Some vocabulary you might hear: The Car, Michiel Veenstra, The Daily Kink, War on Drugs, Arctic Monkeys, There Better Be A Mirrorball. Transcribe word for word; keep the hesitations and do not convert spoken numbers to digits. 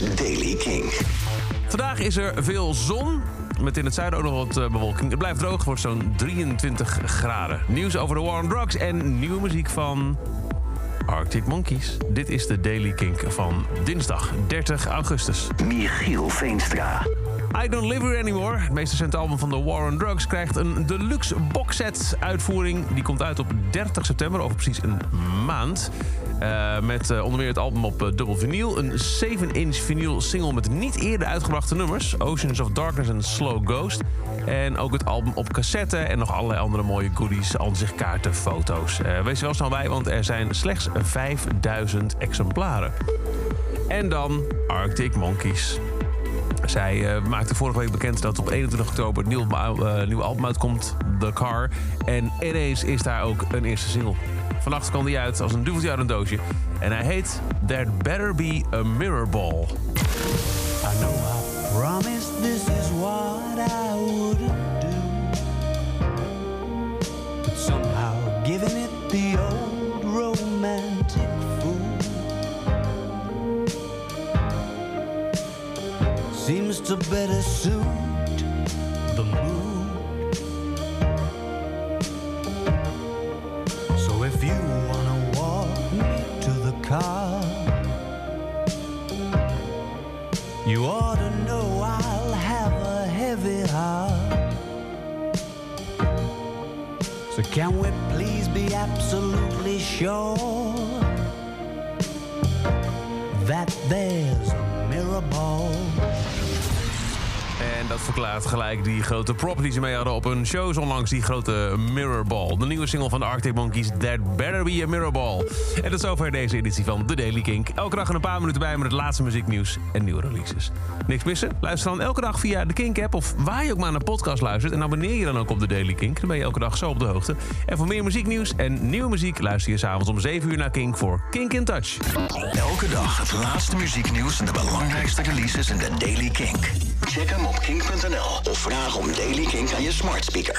is Daily Kink. Vandaag is er veel zon, met in het zuiden ook nog wat bewolking. Het blijft droog, wordt zo'n drieëntwintig graden. Nieuws over de War on Drugs en nieuwe muziek van Arctic Monkeys. Dit is de Daily Kink van dinsdag dertig augustus. Michiel Veenstra. I Don't Live Here Anymore, het meest recente album van de War on Drugs, krijgt een deluxe boxset uitvoering. Die komt uit op dertig september, over precies een maand. Uh, met uh, onder meer het album op uh, dubbel vinyl. Een zeven inch vinyl single met niet eerder uitgebrachte nummers. Oceans of Darkness en Slow Ghost. En ook het album op cassette en nog allerlei andere mooie goodies, aanzichtkaarten, foto's. Uh, wees er wel snel bij, want er zijn slechts vijfduizend exemplaren. En dan Arctic Monkeys. Zij uh, maakte vorige week bekend dat op eenentwintig oktober het nieuw, uh, nieuwe album uitkomt, The Car. En ineens is daar ook een eerste single. Vannacht kwam die uit als een duveltje uit een doosje. En hij heet There Better Be A Mirrorball. I know I promised this is what I wouldn't do, but somehow giving it the old romantic fool seems to better suit the mood. If you wanna walk me to the car, you ought to know I'll have a heavy heart. So can we please be absolutely sure that there's a mirrorball? En dat verklaart gelijk die grote prop die ze mee hadden op hun shows onlangs, die grote Mirrorball. De nieuwe single van de Arctic Monkeys, There Better Be A Mirrorball. En dat is zover deze editie van The Daily Kink. Elke dag een paar minuten bij met het laatste muzieknieuws en nieuwe releases. Niks missen? Luister dan elke dag via de Kink-app of waar je ook maar naar podcast luistert. En abonneer je dan ook op The Daily Kink. Dan ben je elke dag zo op de hoogte. En voor meer muzieknieuws en nieuwe muziek luister je s'avonds om zeven uur naar Kink voor Kink in Touch. Elke dag het laatste muzieknieuws en de belangrijkste releases in The Daily Kink. Check hem op kink punt n l of vraag om Daily Kink aan je smart speaker.